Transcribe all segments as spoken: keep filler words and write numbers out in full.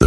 The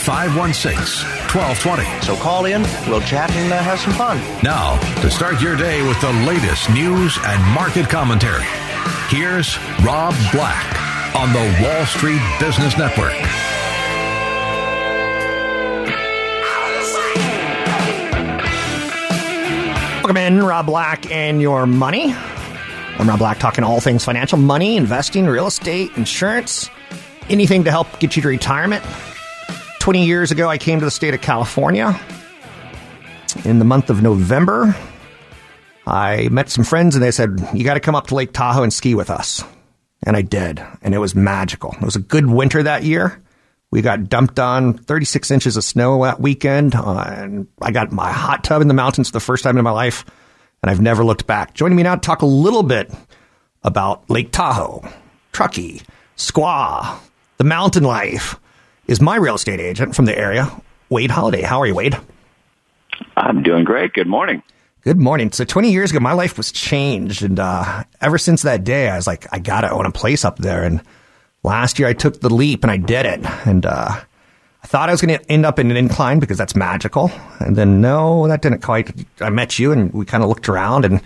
five one six, one two two zero. So call in, we'll chat, and uh, have some fun. Now, to start your day with the latest news and market commentary, here's Rob Black on the Wall Street Business Network. Welcome in, Rob Black and Your Money. I'm Rob Black, talking all things financial, money, investing, real estate, insurance, anything to help get you to retirement. twenty years ago, I came to the state of California. In the month of November, I met some friends and they said, you got to come up to Lake Tahoe and ski with us. And I did. And it was magical. It was a good winter that year. We got dumped on thirty-six inches of snow that weekend. Uh, and I got my hot tub in the mountains for the first time in my life. And I've never looked back. Joining me now to talk a little bit about Lake Tahoe, Truckee, Squaw, the mountain life, is my real estate agent from the area, Wade Holiday. How are you, Wade? I'm doing great. Good morning. Good morning. So twenty years ago, my life was changed. And uh, ever since that day, I was like, I got to own a place up there. And last year, I took the leap and I did it. And uh, I thought I was going to end up in an Incline because that's magical. And then, no, that didn't quite. I met you and we kind of looked around and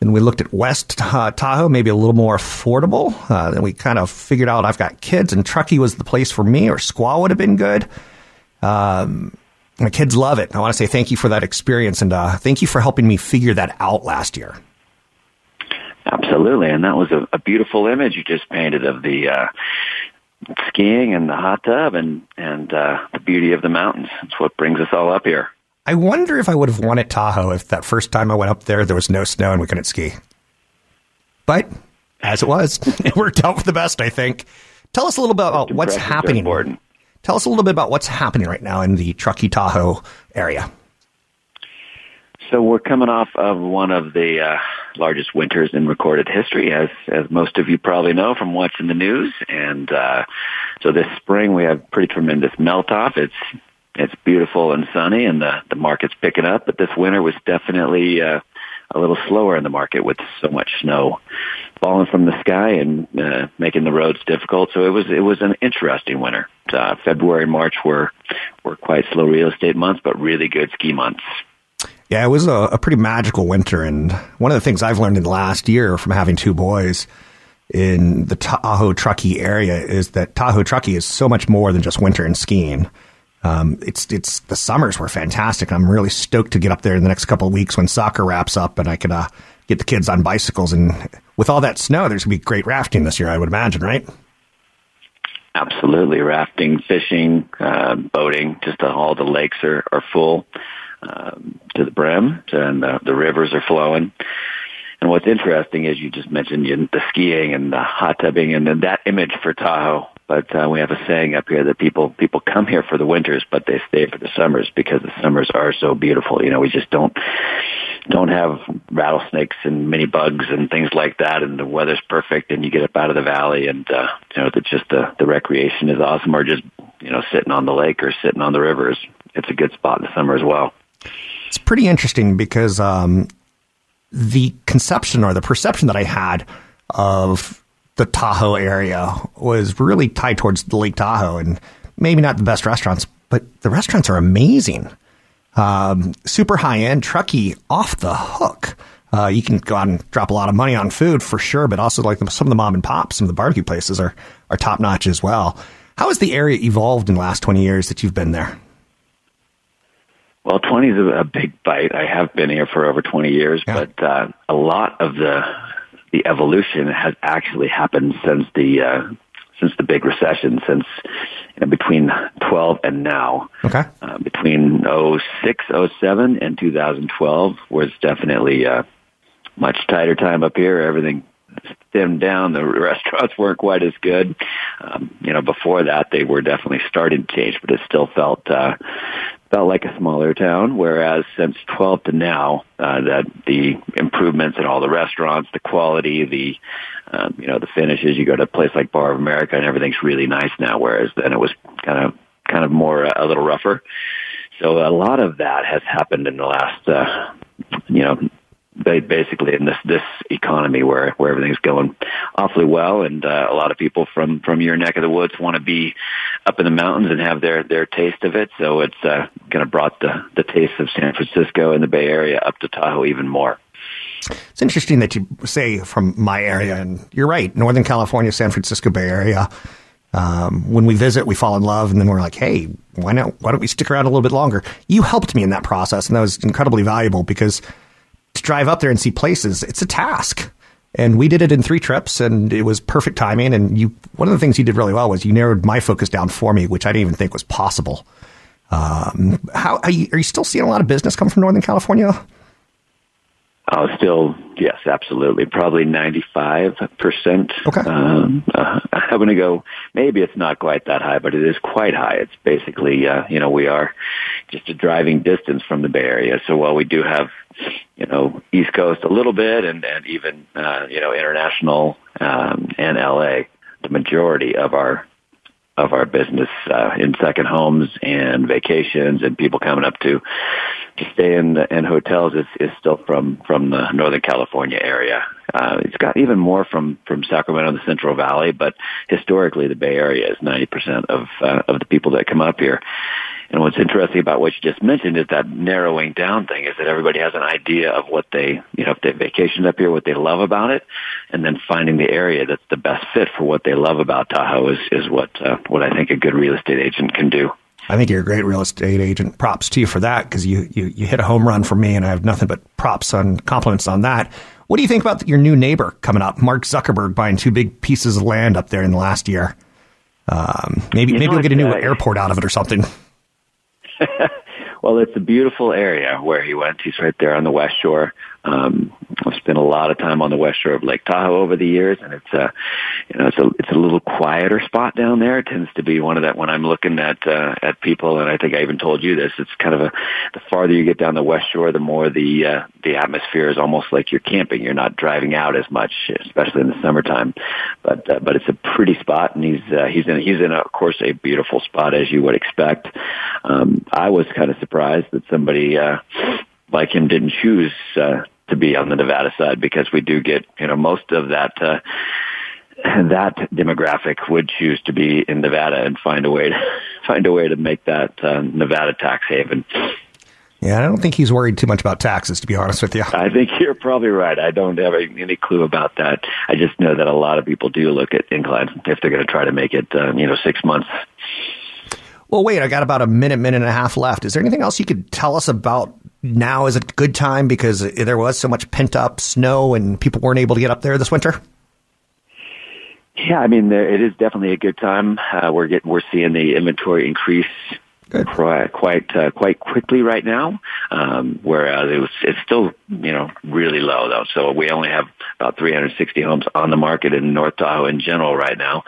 then we looked at West uh, Tahoe, maybe a little more affordable. Uh, then we kind of figured out I've got kids and Truckee was the place for me, or Squaw would have been good. Um My kids love it. I want to say thank you for that experience, and uh, thank you for helping me figure that out last year. Absolutely, and that was a, a beautiful image you just painted of the uh, skiing and the hot tub and, and uh, the beauty of the mountains. It's what brings us all up here. I wonder if I would have wanted Tahoe if that first time I went up there, there was no snow and we couldn't ski. But as it was, it worked out for the best, I think. Tell us a little bit about what's happening. Important. Tell us a little bit about what's happening right now in the Truckee Tahoe area. So we're coming off of one of the uh, largest winters in recorded history, as as most of you probably know from watching the news. And uh, so this spring we have pretty tremendous melt off. It's it's beautiful and sunny, and the the market's picking up. But this winter was definitely uh, a little slower in the market with so much snow falling from the sky and uh, making the roads difficult. So it was it was an interesting winter. Uh, February and March were were quite slow real estate months, but really good ski months. Yeah, it was a, a pretty magical winter. And one of the things I've learned in the last year from having two boys in the Tahoe Truckee area is that Tahoe Truckee is so much more than just winter and skiing. Um, it's it's the summers were fantastic. I'm really stoked to get up there in the next couple of weeks when soccer wraps up and I can uh, get the kids on bicycles. And with all that snow, there's going to be great rafting this year, I would imagine, right? Absolutely. Rafting, fishing, uh, boating, just all the lakes are, are full uh, to the brim, and the, the rivers are flowing. And what's interesting is you just mentioned the skiing and the hot tubbing and then that image for Tahoe. But uh, we have a saying up here that people people come here for the winters, but they stay for the summers because the summers are so beautiful. You know, we just don't don't have rattlesnakes and mini bugs and things like that, and the weather's perfect, and you get up out of the valley, and uh, you know, the, just the the recreation is awesome. Or just, you know, sitting on the lake or sitting on the rivers, it's a good spot in the summer as well. It's pretty interesting because um, the conception or the perception that I had of the Tahoe area was really tied towards Lake Tahoe, and maybe not the best restaurants, but the restaurants are amazing. Um, super high-end, Truckee off the hook. Uh, you can go out and drop a lot of money on food for sure, but also like the, some of the mom and pops, some of the barbecue places are, are top-notch as well. How has the area evolved in the last twenty years that you've been there? Well, twenty is a big bite. I have been here for over twenty years, yeah. but uh, a lot of the the evolution has actually happened since the uh, since the big recession, since you know, between twelve and now. Okay, uh, between oh six, oh seven and two thousand twelve was definitely a much tighter time up here. Everything stemmed down. The restaurants weren't quite as good. Um, you know, before that, they were definitely starting to change, but it still felt. Uh, Felt like a smaller town, whereas since twelve to now, uh, that the improvements in all the restaurants, the quality, the um, you know the finishes. You go to a place like Bar of America, and everything's really nice now. Whereas then it was kind of kind of more uh, a little rougher. So a lot of that has happened in the last, uh, you know, basically in this this economy where where everything's going awfully well, and uh, a lot of people from from your neck of the woods want to be up in the mountains and have their their taste of it. So it's uh, kind of brought the the taste of San Francisco and the Bay Area up to Tahoe even more. It's interesting that you say from my area, and you're right, Northern California, San Francisco Bay Area. Um, when we visit, we fall in love, and then we're like, hey, why not? Why don't we stick around a little bit longer? You helped me in that process, and that was incredibly valuable because. To drive up there and see places, it's a task. And we did it in three trips, and it was perfect timing. And you, one of the things you did really well was you narrowed my focus down for me, which I didn't even think was possible. Um, how are you, are you still seeing a lot of business come from Northern California? Oh, still, yes, absolutely. Probably ninety-five percent. Okay. Um, uh, I'm going to go, maybe it's not quite that high, but it is quite high. It's basically, uh, you know, we are just a driving distance from the Bay Area. So while we do have, you know, East Coast a little bit and, and even, uh, you know, international um, and L A, the majority of our of our business uh, in second homes and vacations and people coming up to, to stay in, in hotels is, is still from, from the Northern California area. Uh, it's got even more from, from Sacramento and the Central Valley, but historically the Bay Area is ninety percent of, uh, of the people that come up here. And what's interesting about what you just mentioned is that narrowing down thing is that everybody has an idea of what they, you know, if they vacationed up here, what they love about it, and then finding the area that's the best fit for what they love about Tahoe is, is what uh, what I think a good real estate agent can do. I think you're a great real estate agent. Props to you for that, because you, you, you hit a home run for me, and I have nothing but props and compliments on that. What do you think about your new neighbor coming up, Mark Zuckerberg, buying two big pieces of land up there in the last year? Um, maybe you maybe we'll get a new uh, airport out of it or something. Well, it's a beautiful area where he went. He's right there on the West Shore. Um, I've spent a lot of time on the West Shore of Lake Tahoe over the years, and it's a, you know, it's a, it's a little quieter spot down there. It tends to be one of that when I'm looking at uh, at people, and I think I even told you this. It's kind of a the farther you get down the West Shore, the more the uh, the atmosphere is almost like you're camping. You're not driving out as much, especially in the summertime. But uh, but it's a pretty spot, and he's uh, he's in he's in of course a beautiful spot as you would expect. Um, I was kind of surprised that somebody. Uh, like him didn't choose uh, to be on the Nevada side, because we do get, you know, most of that uh, that demographic would choose to be in Nevada and find a way to find a way to make that uh, Nevada tax haven. Yeah, I don't think he's worried too much about taxes, to be honest with you. I think you're probably right. I don't have any clue about that. I just know that a lot of people do look at Incline if they're going to try to make it, uh, you know, six months. Well, wait, I got about a minute, minute and a half left. Is there anything else you could tell us about? Now is a good time because there was so much pent up snow and people weren't able to get up there this winter. Yeah, I mean, there, it is definitely a good time. Uh, we're getting, we're seeing the inventory increase quite quite, uh, quite quickly right now, um, whereas it was, it's still you know really low though. So we only have about three hundred sixty homes on the market in North Tahoe in general right now,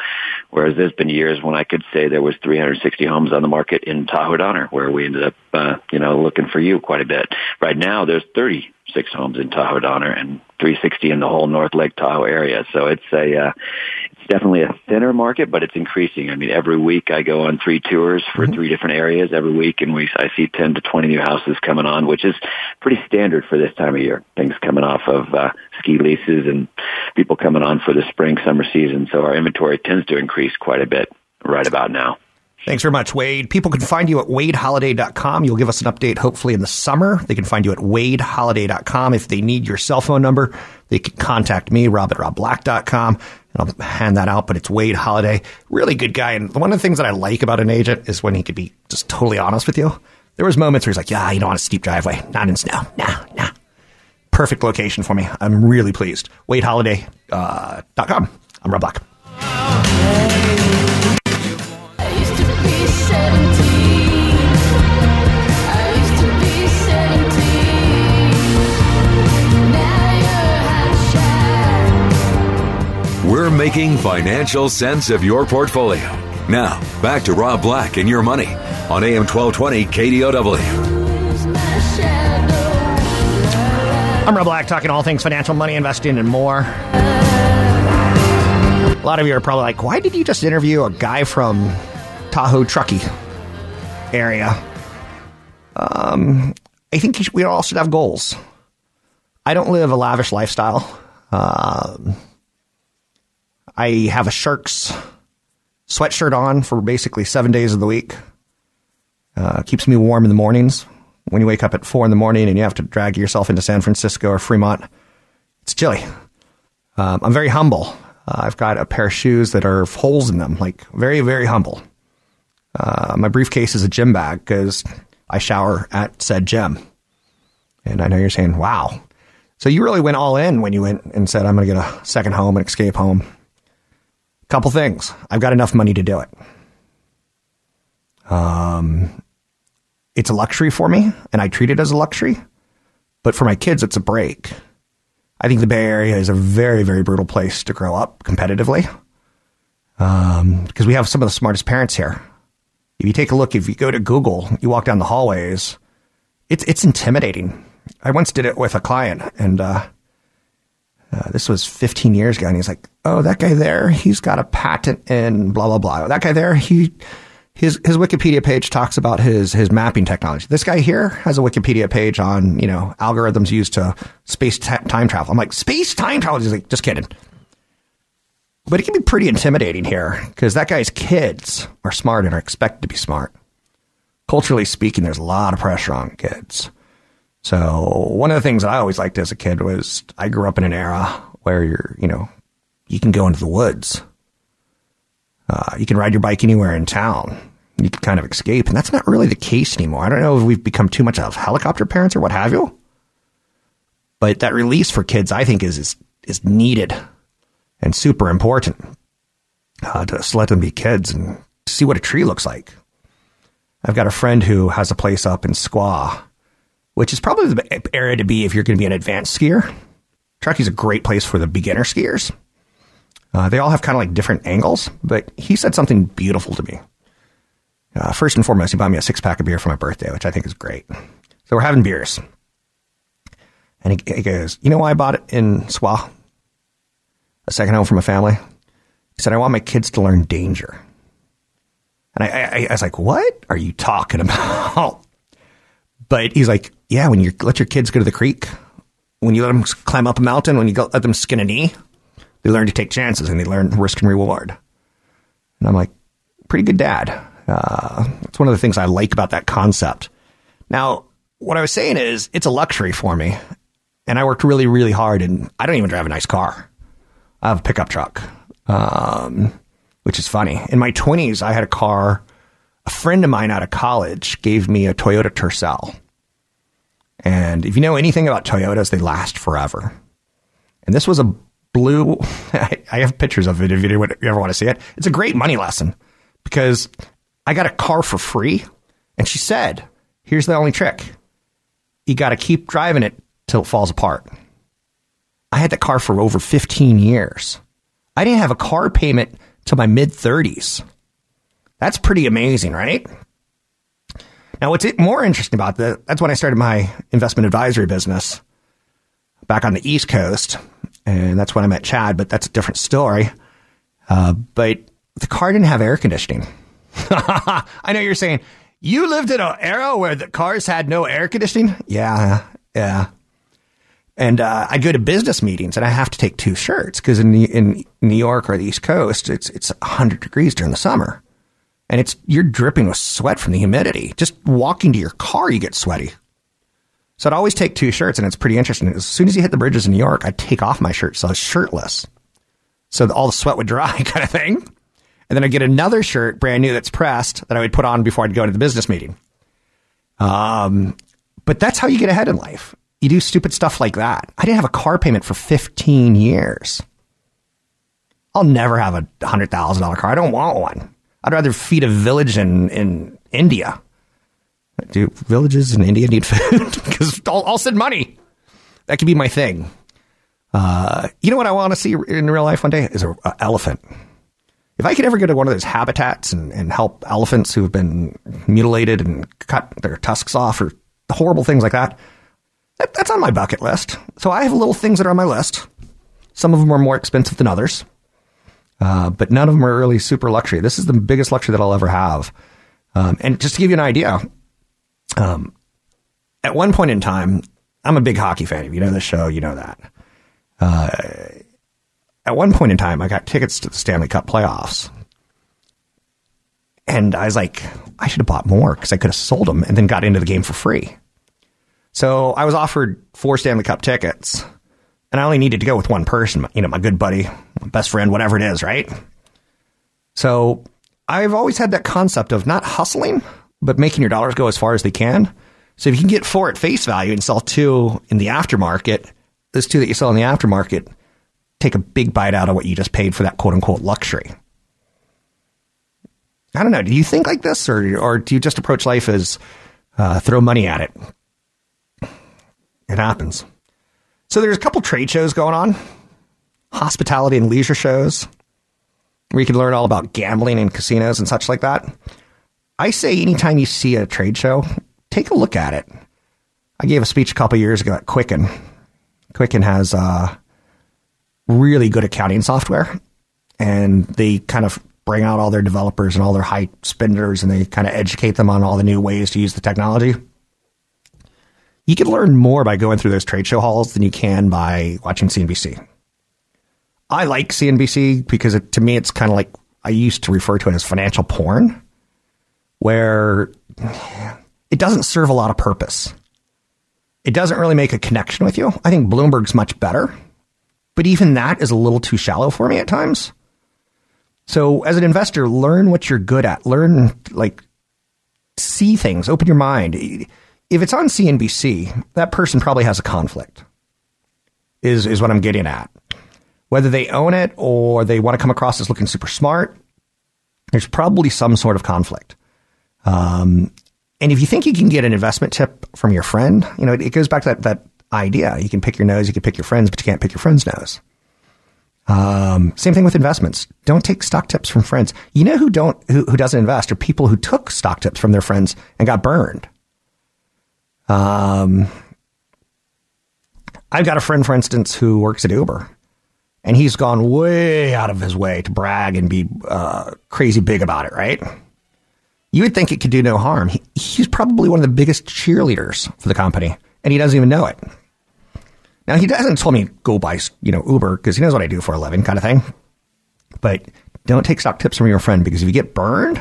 whereas there's been years when I could say there was three hundred sixty homes on the market in Tahoe Donner, where we ended up uh, you know looking for you quite a bit. Right now there's thirty-six homes in Tahoe Donner and three hundred sixty in the whole North Lake Tahoe area. So it's a uh, definitely a thinner market, but it's increasing. I mean, every week I go on three tours for mm-hmm. three different areas every week, and we I see ten to twenty new houses coming on, which is pretty standard for this time of year. Things coming off of uh, ski leases and people coming on for the spring, summer season. So our inventory tends to increase quite a bit right about now. Thanks very much, Wade. People can find you at wade holiday dot com. You'll give us an update hopefully in the summer. They can find you at wade holiday dot com. If they need your cell phone number, they can contact me, Rob at rob black dot com. I'll hand that out, but it's Wade Holiday. Really good guy. And one of the things that I like about an agent is when he could be just totally honest with you. There was moments where he's like, yeah, you know, on a steep driveway, not in snow. Nah, nah. Perfect location for me. I'm really pleased. wade holiday dot com. Uh, I'm Rob Black. I used to be seventeen. I used to be seventeen. Now you're hot shot. We're making financial sense of your portfolio. Now, back to Rob Black and Your Money on A M twelve twenty K D O W. I'm Rob Black, talking all things financial, money, investing, and more. A lot of you are probably like, why did you just interview a guy from Tahoe, Truckee area? Um, I think we all should have goals. I don't live a lavish lifestyle. Um, I have a Sharks sweatshirt on for basically seven days of the week. Uh, keeps me warm in the mornings. When you wake up at four in the morning and you have to drag yourself into San Francisco or Fremont, it's chilly. Um, I'm very humble. Uh, I've got a pair of shoes that are holes in them, like very, very humble. Uh, my briefcase is a gym bag because I shower at said gym. And I know you're saying, wow. So you really went all in when you went and said, I'm going to get a second home and escape home. Couple things. I've got enough money to do it. Um... It's a luxury for me, and I treat it as a luxury. But for my kids, it's a break. I think the Bay Area is a very, very brutal place to grow up competitively. Um, because we have some of the smartest parents here. If you take a look, if you go to Google, you walk down the hallways, it's it's intimidating. I once did it with a client, and uh, uh, this was fifteen years ago, and he's like, oh, that guy there, he's got a patent in blah, blah, blah. That guy there, he... His his Wikipedia page talks about his his mapping technology. This guy here has a Wikipedia page on, you know, algorithms used to space t- time travel. I'm like, space time travel? He's like, just kidding. But it can be pretty intimidating here because that guy's kids are smart and are expected to be smart. Culturally speaking, there's a lot of pressure on kids. So one of the things that I always liked as a kid was I grew up in an era where you're, you know, you can go into the woods. Uh, you can ride your bike anywhere in town. You can kind of escape. And that's not really the case anymore. I don't know if we've become too much of helicopter parents or what have you. But that release for kids, I think, is is, is needed and super important. Uh, to just let them be kids and see what a tree looks like. I've got a friend who has a place up in Squaw, which is probably the area to be if you're going to be an advanced skier. Truckee's a great place for the beginner skiers. Uh, they all have kind of like different angles, but he said something beautiful to me. Uh, first and foremost, he bought me a six pack of beer for my birthday, which I think is great. So we're having beers. And he, he goes, you know why I bought it in Squaw? A second home for my family? He said, I want my kids to learn danger. And I, I, I was like, what are you talking about? But he's like, yeah, when you let your kids go to the creek, when you let them climb up a mountain, when you go, let them skin a knee, they learn to take chances and they learn risk and reward. And I'm like, pretty good dad. Uh, it's one of the things I like about that concept. Now, what I was saying is it's a luxury for me. And I worked really, really hard. And I don't even drive a nice car. I have a pickup truck, um, which is funny. In my twenties, I had a car. A friend of mine out of college gave me a Toyota Tercel. And if you know anything about Toyotas, they last forever. And this was a blue. I have pictures of it if you ever want to see it. It's a great money lesson because I got a car for free. And she said, here's the only trick. You got to keep driving it till it falls apart. I had that car for over fifteen years. I didn't have a car payment till my mid thirties. That's pretty amazing, right? Now, what's more interesting about that, that's when I started my investment advisory business back on the East Coast. And that's when I met Chad, but that's a different story. Uh, but the car didn't have air conditioning. I know you're saying, you lived in an era where the cars had no air conditioning? Yeah, yeah. And uh, I go to business meetings, and I have to take two shirts, because in, in New York or the East Coast, it's it's one hundred degrees during the summer. and it's you're dripping with sweat from the humidity. Just walking to your car, you get sweaty. So I'd always take two shirts, and it's pretty interesting. As soon as you hit the bridges in New York, I'd take off my shirt, so I was shirtless. So all the sweat would dry kind of thing. And then I'd get another shirt, brand new, that's pressed, that I would put on before I'd go to the business meeting. Um, but that's how you get ahead in life. You do stupid stuff like that. I didn't have a car payment for fifteen years. I'll never have a one hundred thousand dollars car. I don't want one. I'd rather feed a village in, in India. Do villages in India need food? Because I'll, I'll send money. That could be my thing. Uh, you know what I want to see in real life one day is an elephant. If I could ever go to one of those habitats and, and help elephants who have been mutilated and cut their tusks off or horrible things like that, that, that's on my bucket list. So I have little things that are on my list. Some of them are more expensive than others, uh, but none of them are really super luxury. This is the biggest luxury that I'll ever have. Um, and just to give you an idea, um, at one point in time, I'm a big hockey fan. If you know this show, you know that. Uh, at one point in time, I got tickets to the Stanley Cup playoffs. And I was like, I should have bought more because I could have sold them and then got into the game for free. So I was offered four Stanley Cup tickets, and I only needed to go with one person, you know, my good buddy, my best friend, whatever it is, right? So I've always had that concept of not hustling, but making your dollars go as far as they can. So if you can get four at face value and sell two in the aftermarket, those two that you sell in the aftermarket, take a big bite out of what you just paid for that quote unquote luxury. I don't know. Do you think like this, or or do you just approach life as uh, throw money at it? It happens. So there's a couple trade shows going on, hospitality and leisure shows, where you can learn all about gambling and casinos and such like that. I say anytime you see a trade show, take a look at it. I gave a speech a couple years ago at Quicken. Quicken has uh, really good accounting software, and they kind of bring out all their developers and all their high spenders, and they kind of educate them on all the new ways to use the technology. You can learn more by going through those trade show halls than you can by watching C N B C. I like C N B C because it, to me, it's kind of like, I used to refer to it as financial porn, where it doesn't serve a lot of purpose. It doesn't really make a connection with you. I think Bloomberg's much better, but even that is a little too shallow for me at times. So as an investor, learn what you're good at. Learn, like, see things, open your mind. If it's on C N B C, that person probably has a conflict, is, is what I'm getting at. Whether they own it or they want to come across as looking super smart, there's probably some sort of conflict. Um, And if you think you can get an investment tip from your friend, you know, it, it goes back to that, that idea. You can pick your nose, you can pick your friends, but you can't pick your friend's nose. Um, same thing with investments. Don't take stock tips from friends. You know who don't who, who doesn't invest are people who took stock tips from their friends and got burned. Um, I've got a friend, for instance, who works at Uber, and he's gone way out of his way to brag and be uh, crazy big about it, right? You would think it could do no harm. He, he's probably one of the biggest cheerleaders for the company, and he doesn't even know it. Now, he doesn't tell me go buy, you know, Uber, because he knows what I do for a living, kind of thing. But don't take stock tips from your friend, because if you get burned,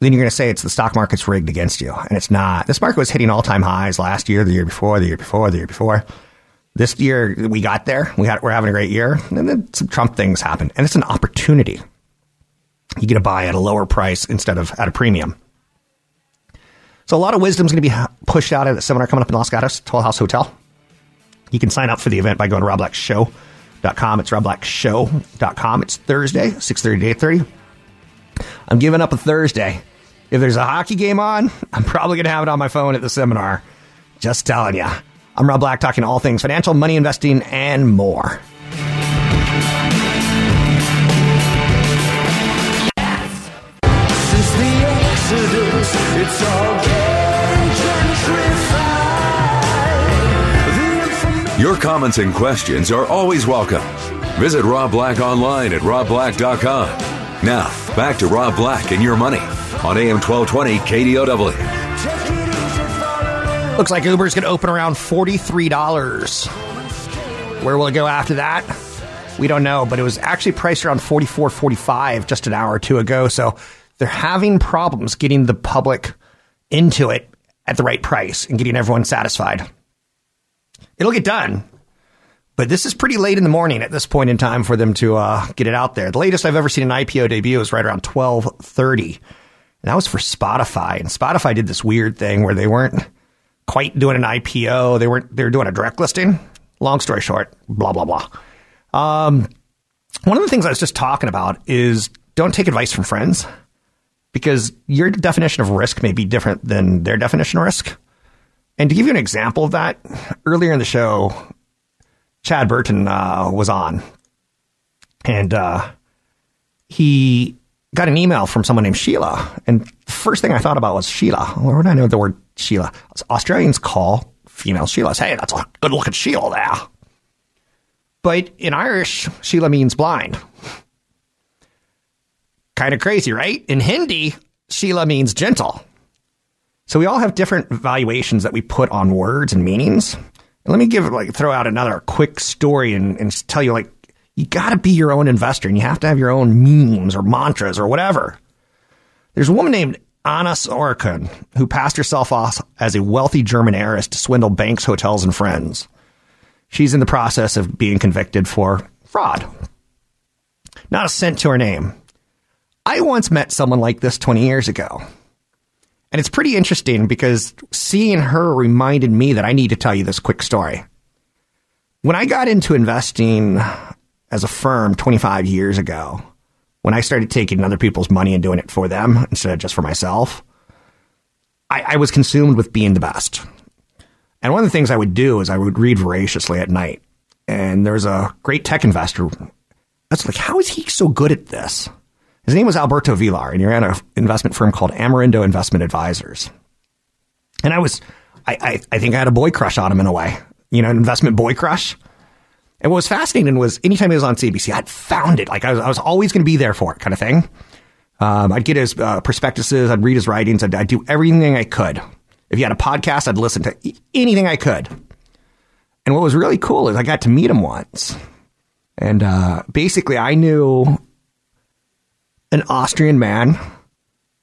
then you're going to say it's the stock market's rigged against you, and it's not. This market was hitting all-time highs last year, the year before, the year before, the year before. This year we got there. We had, we're having a great year, and then some Trump things happened, and it's an opportunity. You get to buy at a lower price instead of at a premium. So a lot of wisdom is going to be pushed out at a seminar coming up in Los Gatos, Toll House Hotel. You can sign up for the event by going to rob black show dot com. It's rob black show dot com. It's Thursday, six thirty to eight thirty. I'm giving up a Thursday. If there's a hockey game on, I'm probably going to have it on my phone at the seminar. Just telling you. I'm Rob Black, talking all things financial, money, investing, and more. It's all gentrified. Your comments and questions are always welcome. Visit Rob Black online at rob black dot com. Now, back to Rob Black and Your Money on A M twelve twenty K D O W. Looks like Uber's going to open around forty-three dollars. Where will it go after that? We don't know, but it was actually priced around forty-four forty-five just an hour or two ago, so They're having problems getting the public into it at the right price and getting everyone satisfied. It'll get done. But this is pretty late in the morning at this point in time for them to uh, get it out there. The latest I've ever seen an I P O debut is right around twelve thirty. And that was for Spotify. And Spotify did this weird thing where they weren't quite doing an I P O. They weren't. They were doing a direct listing. Long story short, blah, blah, blah. Um, one of the things I was just talking about is don't take advice from friends, because your definition of risk may be different than their definition of risk. And to give you an example of that, earlier in the show, Chad Burton uh, was on, and uh, he got an email from someone named Sheila. And the first thing I thought about was Sheila. Where would I know the word Sheila? Australians call female Sheilas, "Hey, that's a good looking Sheila there." But in Irish, Sheila means blind. Kind of crazy, right? In Hindi, Sheila means gentle. So we all have different valuations that we put on words and meanings. Let me give like throw out another quick story and, and tell you, like, you got to be your own investor, and you have to have your own memes or mantras or whatever. There's a woman named Anna Sorokin who passed herself off as a wealthy German heiress to swindle banks, hotels, and friends. She's in the process of being convicted for fraud. Not a cent to her name. I once met someone like this twenty years ago. And it's pretty interesting because seeing her reminded me that I need to tell you this quick story. When I got into investing as a firm twenty-five years ago, when I started taking other people's money and doing it for them instead of just for myself, I, I was consumed with being the best. And one of the things I would do is I would read voraciously at night. And there was a great tech investor. That's like, how is he so good at this? His name was Alberto Vilar, and he ran an investment firm called Amerindo Investment Advisors. And I was, I, I, I think I had a boy crush on him in a way, you know, an investment boy crush. And what was fascinating was anytime he was on C N B C, I'd found it. Like I was, I was always going to be there for it, kind of thing. Um, I'd get his uh, prospectuses, I'd read his writings, I'd, I'd do everything I could. If he had a podcast, I'd listen to anything I could. And what was really cool is I got to meet him once. And uh, basically I knew an Austrian man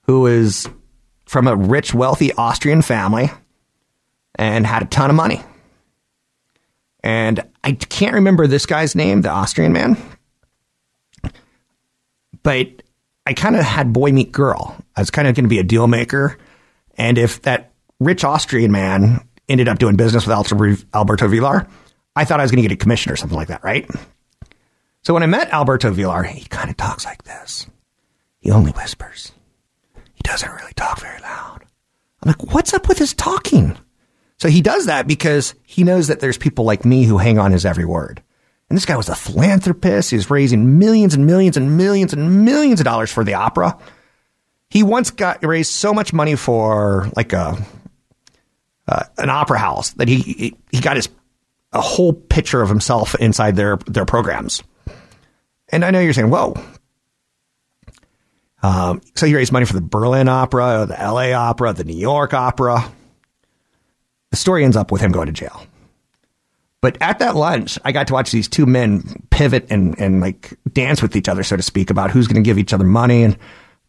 who is from a rich, wealthy Austrian family and had a ton of money. And I can't remember this guy's name, the Austrian man, but I kind of had boy meet girl. I was kind of going to be a deal maker. And if that rich Austrian man ended up doing business with Alberto Vilar, I thought I was going to get a commission or something like that, right? So when I met Alberto Vilar, he kind of talks like this. He only whispers. He doesn't really talk very loud. I'm like, what's up with his talking? So he does that because he knows that there's people like me who hang on his every word. And this guy was a philanthropist. He was raising millions and millions and millions and millions of dollars for the opera. He once got raised so much money for like a uh, an opera house that he he got his a whole picture of himself inside their their programs. And I know you're saying, whoa. Um, so he raised money for the Berlin Opera, the L A Opera, the New York Opera. The story ends up with him going to jail. But at that lunch, I got to watch these two men pivot and, and like dance with each other, so to speak, about who's going to give each other money. And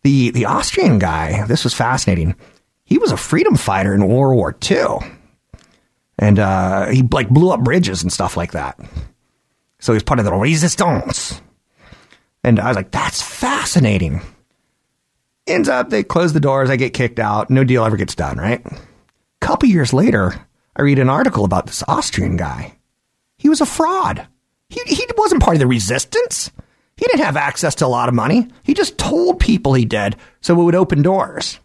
the, the Austrian guy, this was fascinating. He was a freedom fighter in World War Two. And uh, he like blew up bridges and stuff like that. So he was part of the resistance. And I was like, that's fascinating. Ends up, they close the doors. I get kicked out. No deal ever gets done, right? Couple years later, I read an article about this Austrian guy. He was a fraud. He he wasn't part of the resistance. He didn't have access to a lot of money. He just told people he did, so it would open doors.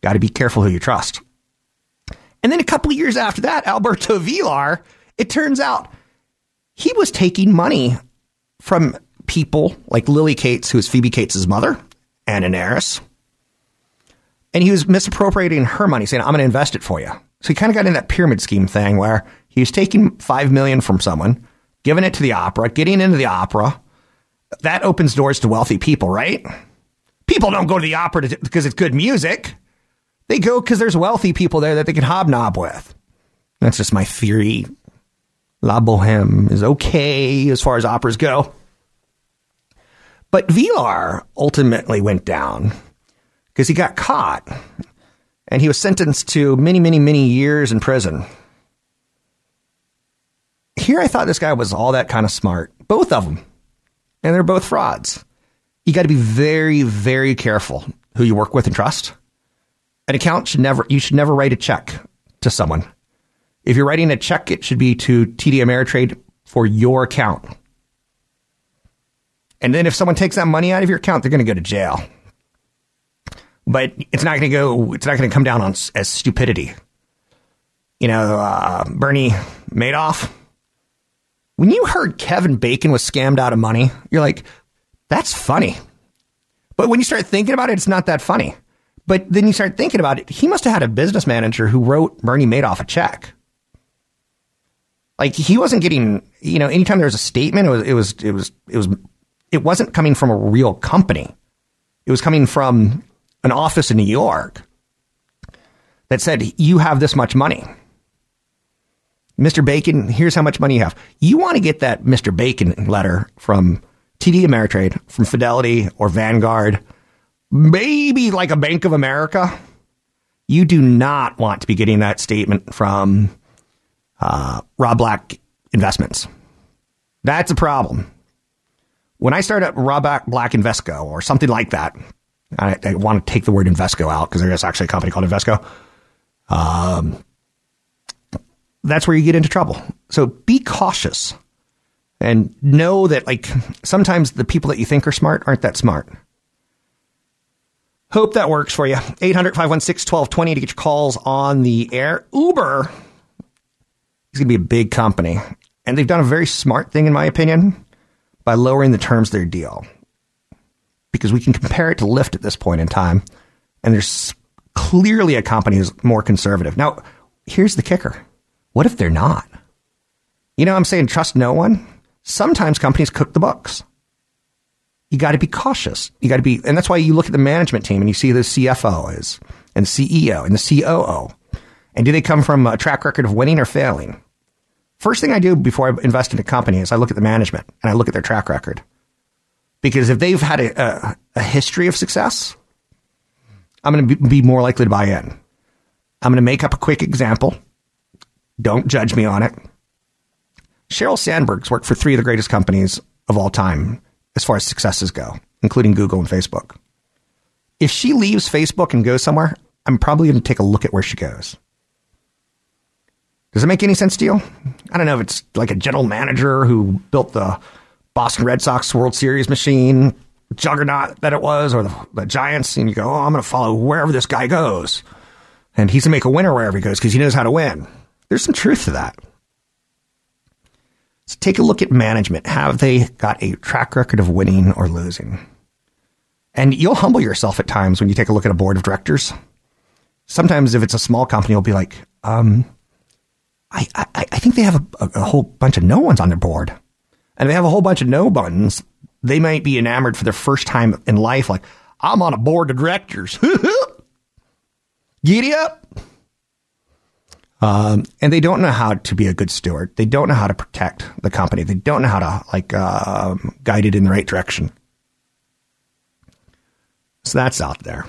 Got to be careful who you trust. And then a couple years after that, Alberto Vilar, it turns out he was taking money from people like Lily Cates, who is Phoebe Cates' mother, and an heiress. And he was misappropriating her money, saying, I'm going to invest it for you. So he kind of got in that pyramid scheme thing where he was taking five million dollars from someone, giving it to the opera, getting into the opera. That opens doors to wealthy people, right? People don't go to the opera to, because it's good music. They go because there's wealthy people there that they can hobnob with. That's just my theory. La Boheme is okay as far as operas go. But Vilar ultimately went down because he got caught and he was sentenced to many, many, many years in prison. Here I thought this guy was all that kind of smart. Both of them. And they're both frauds. You got to be very, very careful who you work with and trust. An account should never, you should never write a check to someone. If you're writing a check, it should be to T D Ameritrade for your account. And then if someone takes that money out of your account, they're going to go to jail. But it's not going to go, it's not going to come down on as stupidity. You know, uh, Bernie Madoff. When you heard Kevin Bacon was scammed out of money, you're like, that's funny. But when you start thinking about it, it's not that funny. But then you start thinking about it. He must have had a business manager who wrote Bernie Madoff a check. Like, he wasn't getting, you know, anytime there was a statement, it was, it was, it was, it was, it wasn't coming from a real company. It was coming from an office in New York that said, you have this much money. Mister Bacon, here's how much money you have. You want to get that Mister Bacon letter from T D Ameritrade, from Fidelity or Vanguard, maybe like a Bank of America. You do not want to be getting that statement from uh, Rob Black Investments. That's a problem. When I start up Rob Black Invesco or something like that, I, I want to take the word Invesco out because there is actually a company called Invesco. Um, that's where you get into trouble. So be cautious. And know that, like, sometimes the people that you think are smart aren't that smart. Hope that works for you. eight hundred, five one six, one two two zero to get your calls on the air. Uber is going to be a big company. And they've done a very smart thing, in my opinion, by lowering the terms of their deal. Because we can compare it to Lyft at this point in time. And there's clearly a company who's more conservative. Now, here's the kicker. What if they're not? You know, I'm saying trust no one. Sometimes companies cook the books. You got to be cautious. You got to be, and that's why you look at the management team and you see the C F O is, and C E O and the C O O. And do they come from a track record of winning or failing? First thing I do before I invest in a company is I look at the management and I look at their track record. Because if they've had a, a, a history of success, I'm going to be, be more likely to buy in. I'm going to make up a quick example. Don't judge me on it. Sheryl Sandberg's worked for three of the greatest companies of all time, as far as successes go, including Google and Facebook. If she leaves Facebook and goes somewhere, I'm probably going to take a look at where she goes. Does it make any sense to you? I don't know if it's like a general manager who built the Boston Red Sox World Series machine, juggernaut that it was, or the, the Giants, and you go, oh, I'm going to follow wherever this guy goes. And he's going to make a winner wherever he goes because he knows how to win. There's some truth to that. So take a look at management. Have they got a track record of winning or losing? And you'll humble yourself at times when you take a look at a board of directors. Sometimes if it's a small company, you'll be like, um, I, I, I think they have a, a whole bunch of no ones on their board. And if they have a whole bunch of no buttons, they might be enamored for their first time in life. Like, I'm on a board of directors. Giddy up. Um, and they don't know how to be a good steward. They don't know how to protect the company. They don't know how to like uh, guide it in the right direction. So that's out there.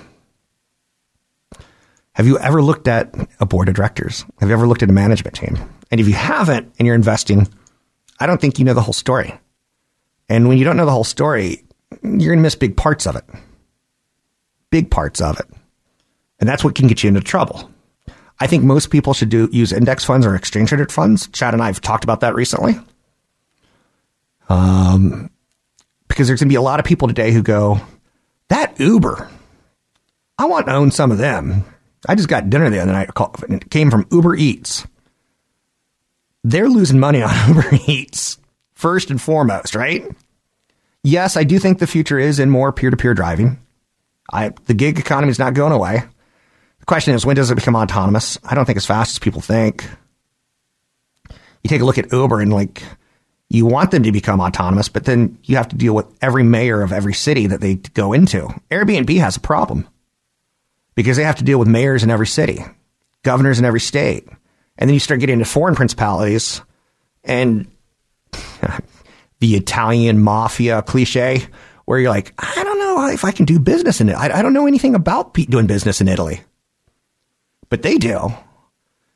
Have you ever looked at a board of directors? Have you ever looked at a management team? And if you haven't and you're investing, I don't think you know the whole story. And when you don't know the whole story, you're going to miss big parts of it. Big parts of it. And that's what can get you into trouble. I think most people should do use index funds or exchange traded funds. Chad and I have talked about that recently. Um, because there's going to be a lot of people today who go, that Uber, I want to own some of them. I just got dinner the other night and it came from Uber Eats. They're losing money on Uber Eats, first and foremost, right? Yes, I do think the future is in more peer-to-peer driving. I, the gig economy is not going away. The question is, when does it become autonomous? I don't think as fast as people think. You take a look at Uber and like, you want them to become autonomous, but then you have to deal with every mayor of every city that they go into. Airbnb has a problem because they have to deal with mayors in every city, governors in every state. And then you start getting into foreign principalities and the Italian mafia cliche where you're like, I don't know if I can do business in it. I, I don't know anything about doing business in Italy, but they do.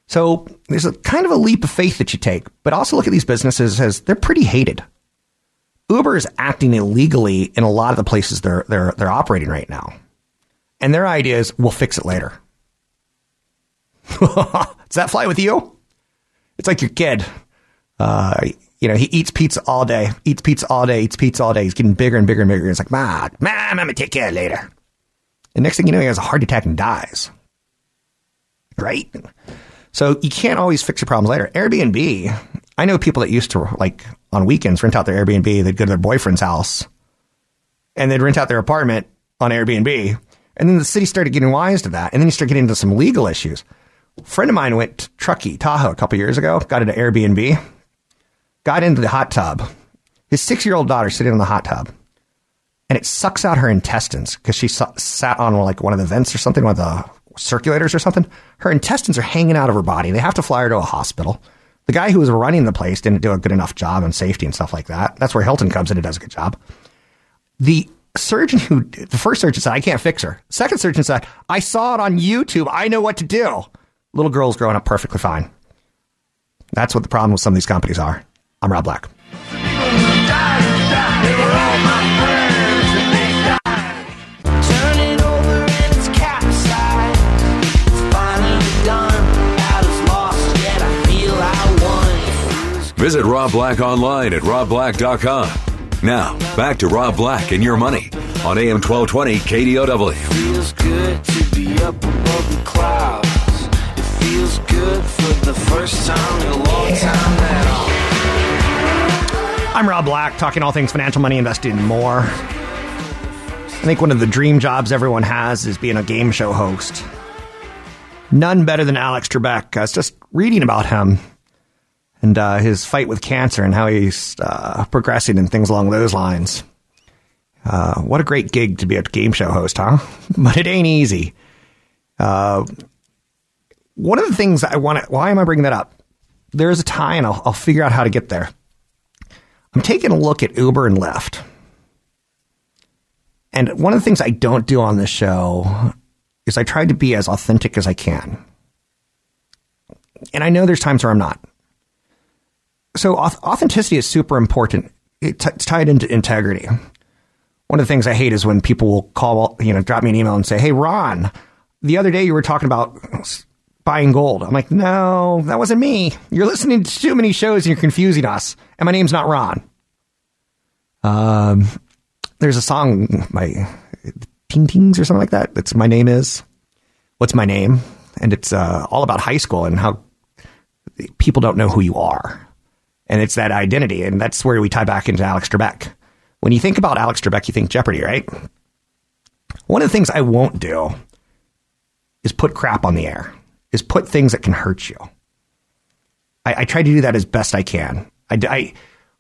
So there's a kind of a leap of faith that you take, but also look at these businesses as they're pretty hated. Uber is acting illegally in a lot of the places they're they're they're operating right now. And their idea is, we'll fix it later. Does that fly with you? It's like your kid. Uh, you know, he eats pizza all day, eats pizza all day, eats pizza all day. He's getting bigger and bigger and bigger. It's like, Ma, Ma, I'm going to take care of it later. And next thing you know, he has a heart attack and dies. Right? So you can't always fix your problems later. Airbnb, I know people that used to, like, on weekends, rent out their Airbnb. They'd go to their boyfriend's house, and they'd rent out their apartment on Airbnb. And then the city started getting wise to that, and then you start getting into some legal issues. A friend of mine went to Truckee, Tahoe, a couple years ago, got into Airbnb, got into the hot tub. His six-year-old daughter sitting in the hot tub, and it sucks out her intestines because she sat on like one of the vents or something, one of the circulators or something. Her intestines are hanging out of her body. They have to fly her to a hospital. The guy who was running the place didn't do a good enough job on safety and stuff like that. That's where Hilton comes in and does a good job. The surgeon who, the first surgeon said, I can't fix her. Second surgeon said, I saw it on YouTube. I know what to do. Little girl's growing up perfectly fine. That's what the problem with some of these companies are. I'm Rob Black. Visit Rob Black online at rob black dot com. Now, back to Rob Black and Your Money on A M twelve twenty K D O W. Feels good to be up above the clouds. It feels good for the first time in a long time now. I'm Rob Black, talking all things financial, money, investing, and more. I think one of the dream jobs everyone has is being a game show host. None better than Alex Trebek. I was just reading about him. And uh, his fight with cancer and how he's uh, progressing and things along those lines. Uh, what a great gig to be a game show host, huh? But it ain't easy. Uh, one of the things I want to... Why am I bringing that up? There is a tie, and I'll, I'll figure out how to get there. I'm taking a look at Uber and Lyft. And one of the things I don't do on this show is I try to be as authentic as I can. And I know there's times where I'm not. So authenticity is super important. It t- it's tied into integrity. One of the things I hate is when people will call, you know, drop me an email and say, hey, Ron, the other day you were talking about buying gold. I'm like, no, that wasn't me. You're listening to too many shows and you're confusing us. And my name's not Ron. Um, there's a song, my Ting Tings or something like that. That's My Name Is. What's My Name? And it's uh, all about high school and how people don't know who you are. And it's that identity, and that's where we tie back into Alex Trebek. When you think about Alex Trebek, you think Jeopardy, right? One of the things I won't do is put crap on the air, is put things that can hurt you. I, I try to do that as best I can. I, I,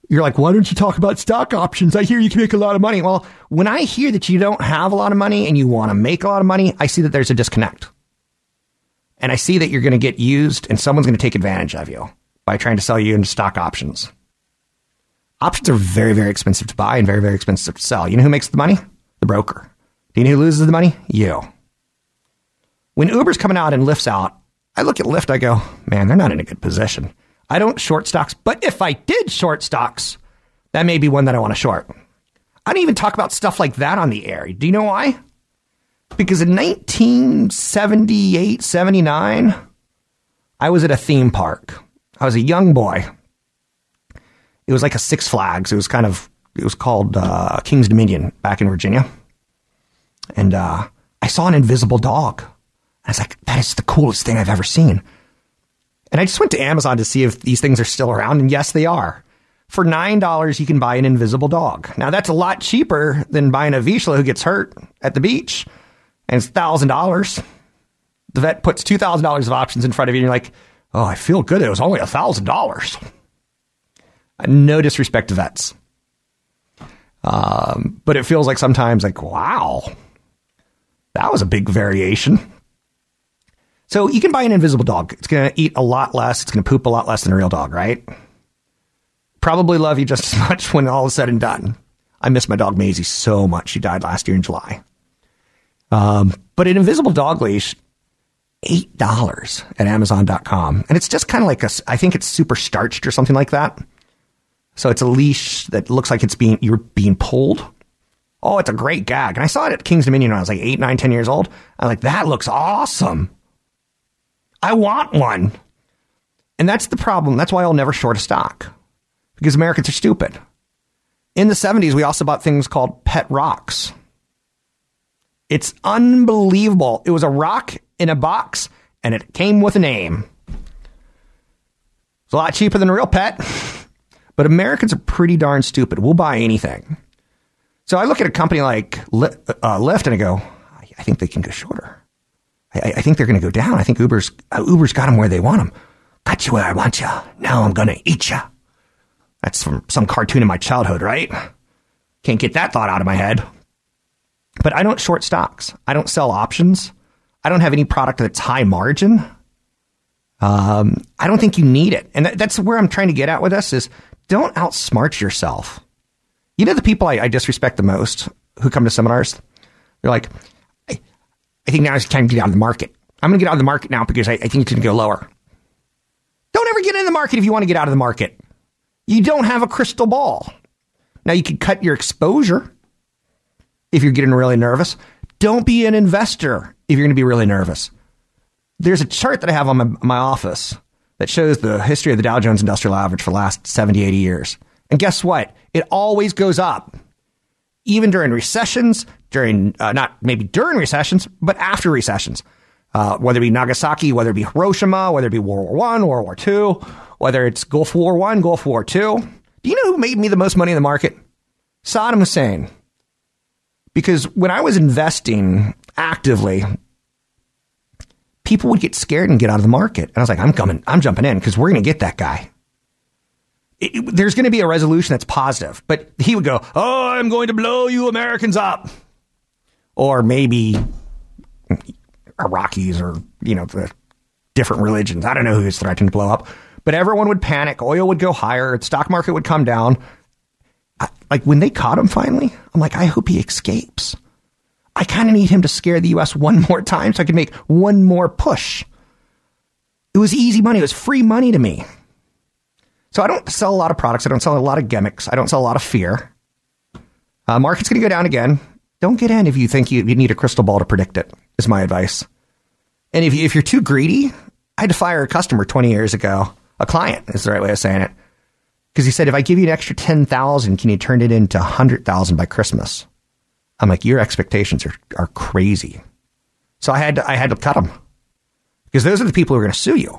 you're like, why don't you talk about stock options? I hear you can make a lot of money. Well, when I hear that you don't have a lot of money and you want to make a lot of money, I see that there's a disconnect. And I see that you're going to get used, and someone's going to take advantage of you by trying to sell you into stock options. Options are very, very expensive to buy and very, very expensive to sell. You know who makes the money? The broker. Do you know who loses the money? You. When Uber's coming out and Lyft's out, I look at Lyft, I go, man, they're not in a good position. I don't short stocks, but if I did short stocks, that may be one that I want to short. I don't even talk about stuff like that on the air. Do you know why? Because in nineteen seventy-eight, seventy-nine, I was at a theme park. I was a young boy. It was like a Six Flags. It was kind of, it was called uh, King's Dominion back in Virginia. And uh, I saw an invisible dog. I was like, that is the coolest thing I've ever seen. And I just went to Amazon to see if these things are still around. And yes, they are. For nine dollars, you can buy an invisible dog. Now, that's a lot cheaper than buying a Vizsla who gets hurt at the beach. And it's one thousand dollars. The vet puts two thousand dollars of options in front of you. And you're like, oh, I feel good. It was only one thousand dollars. No disrespect to vets. Um, but it feels like sometimes like, wow, that was a big variation. So you can buy an invisible dog. It's going to eat a lot less. It's going to poop a lot less than a real dog, right? Probably love you just as much when all is said and done. I miss my dog Maisie so much. She died last year in July. Um, but an invisible dog leash, eight dollars at Amazon dot com. And it's just kind of like a, I think it's super starched or something like that. So it's a leash that looks like it's being, you're being pulled. Oh, it's a great gag. And I saw it at King's Dominion when I was like eight, nine, ten years old. I'm like, that looks awesome. I want one. And that's the problem. That's why I'll never short a stock, because Americans are stupid. In the seventies, we also bought things called pet rocks. It's unbelievable. It was a rock in a box, and it came with a name. It's a lot cheaper than a real pet, but Americans are pretty darn stupid. We'll buy anything. So I look at a company like Lyft, and I go, I think they can go shorter. I, I think they're going to go down. I think Uber's uh, Uber's got them where they want them. Got you where I want you. Now I'm going to eat you. That's from some cartoon in my childhood, right? Can't get that thought out of my head. But I don't short stocks. I don't sell options. I don't have any product that's high margin. Um, I don't think you need it. And that, that's where I'm trying to get at with this is don't outsmart yourself. You know, the people I, I disrespect the most who come to seminars, they're like, I, I think now it's time to get out of the market. I'm going to get out of the market now because I, I think it's going to go lower. Don't ever get in the market if you want to get out of the market. You don't have a crystal ball. Now, you could cut your exposure if you're getting really nervous. Don't be an investor if you're going to be really nervous. There's a chart that I have on my, my office that shows the history of the Dow Jones Industrial Average for the last seventy, eighty years. And guess what? It always goes up, even during recessions, during uh, not maybe during recessions, but after recessions, uh, whether it be Nagasaki, whether it be Hiroshima, whether it be World War One, World War Two, whether it's Gulf War One, Gulf War Two. Do you know who made me the most money in the market? Saddam Hussein. Because when I was investing actively, people would get scared and get out of the market. And I was like, I'm coming, I'm jumping in because we're going to get that guy. It, it, there's going to be a resolution that's positive, but he would go, oh, I'm going to blow you Americans up. Or maybe Iraqis or, you know, the different religions. I don't know who's threatening to blow up, but everyone would panic. Oil would go higher. The stock market would come down. I, like when they caught him finally, I'm like, I hope he escapes. I kind of need him to scare the U S one more time so I can make one more push. It was easy money. It was free money to me. So I don't sell a lot of products. I don't sell a lot of gimmicks. I don't sell a lot of fear. Uh, market's going to go down again. Don't get in if you think you, you need a crystal ball to predict it, is my advice. And if, you, if you're too greedy, I had to fire a customer twenty years ago. A client is the right way of saying it. Because he said, if I give you an extra ten thousand dollars, can you turn it into one hundred thousand dollars by Christmas? I'm like, your expectations are, are crazy. So I had to, I had to cut them. Because those are the people who are going to sue you.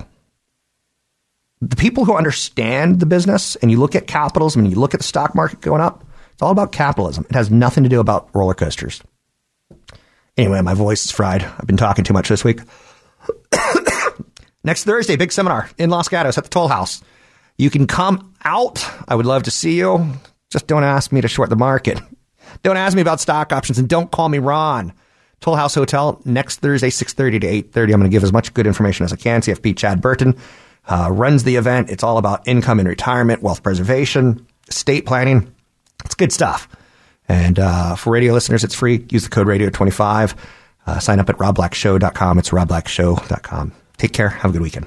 The people who understand the business, and you look at capitalism and you look at the stock market going up, it's all about capitalism. It has nothing to do about roller coasters. Anyway, my voice is fried. I've been talking too much this week. Next Thursday, big seminar in Los Gatos at the Toll House. You can come out. I would love to see you. Just don't ask me to short the market. Don't ask me about stock options, and don't call me Ron. Toll House Hotel next Thursday, six thirty to eight thirty. I'm going to give as much good information as I can. C F P Chad Burton Uh, runs the event. It's all about income and retirement, wealth preservation, estate planning. It's good stuff. And uh, for radio listeners, it's free. Use the code radio twenty-five. Uh, sign up at rob black show dot com. It's rob black show dot com. Take care. Have a good weekend.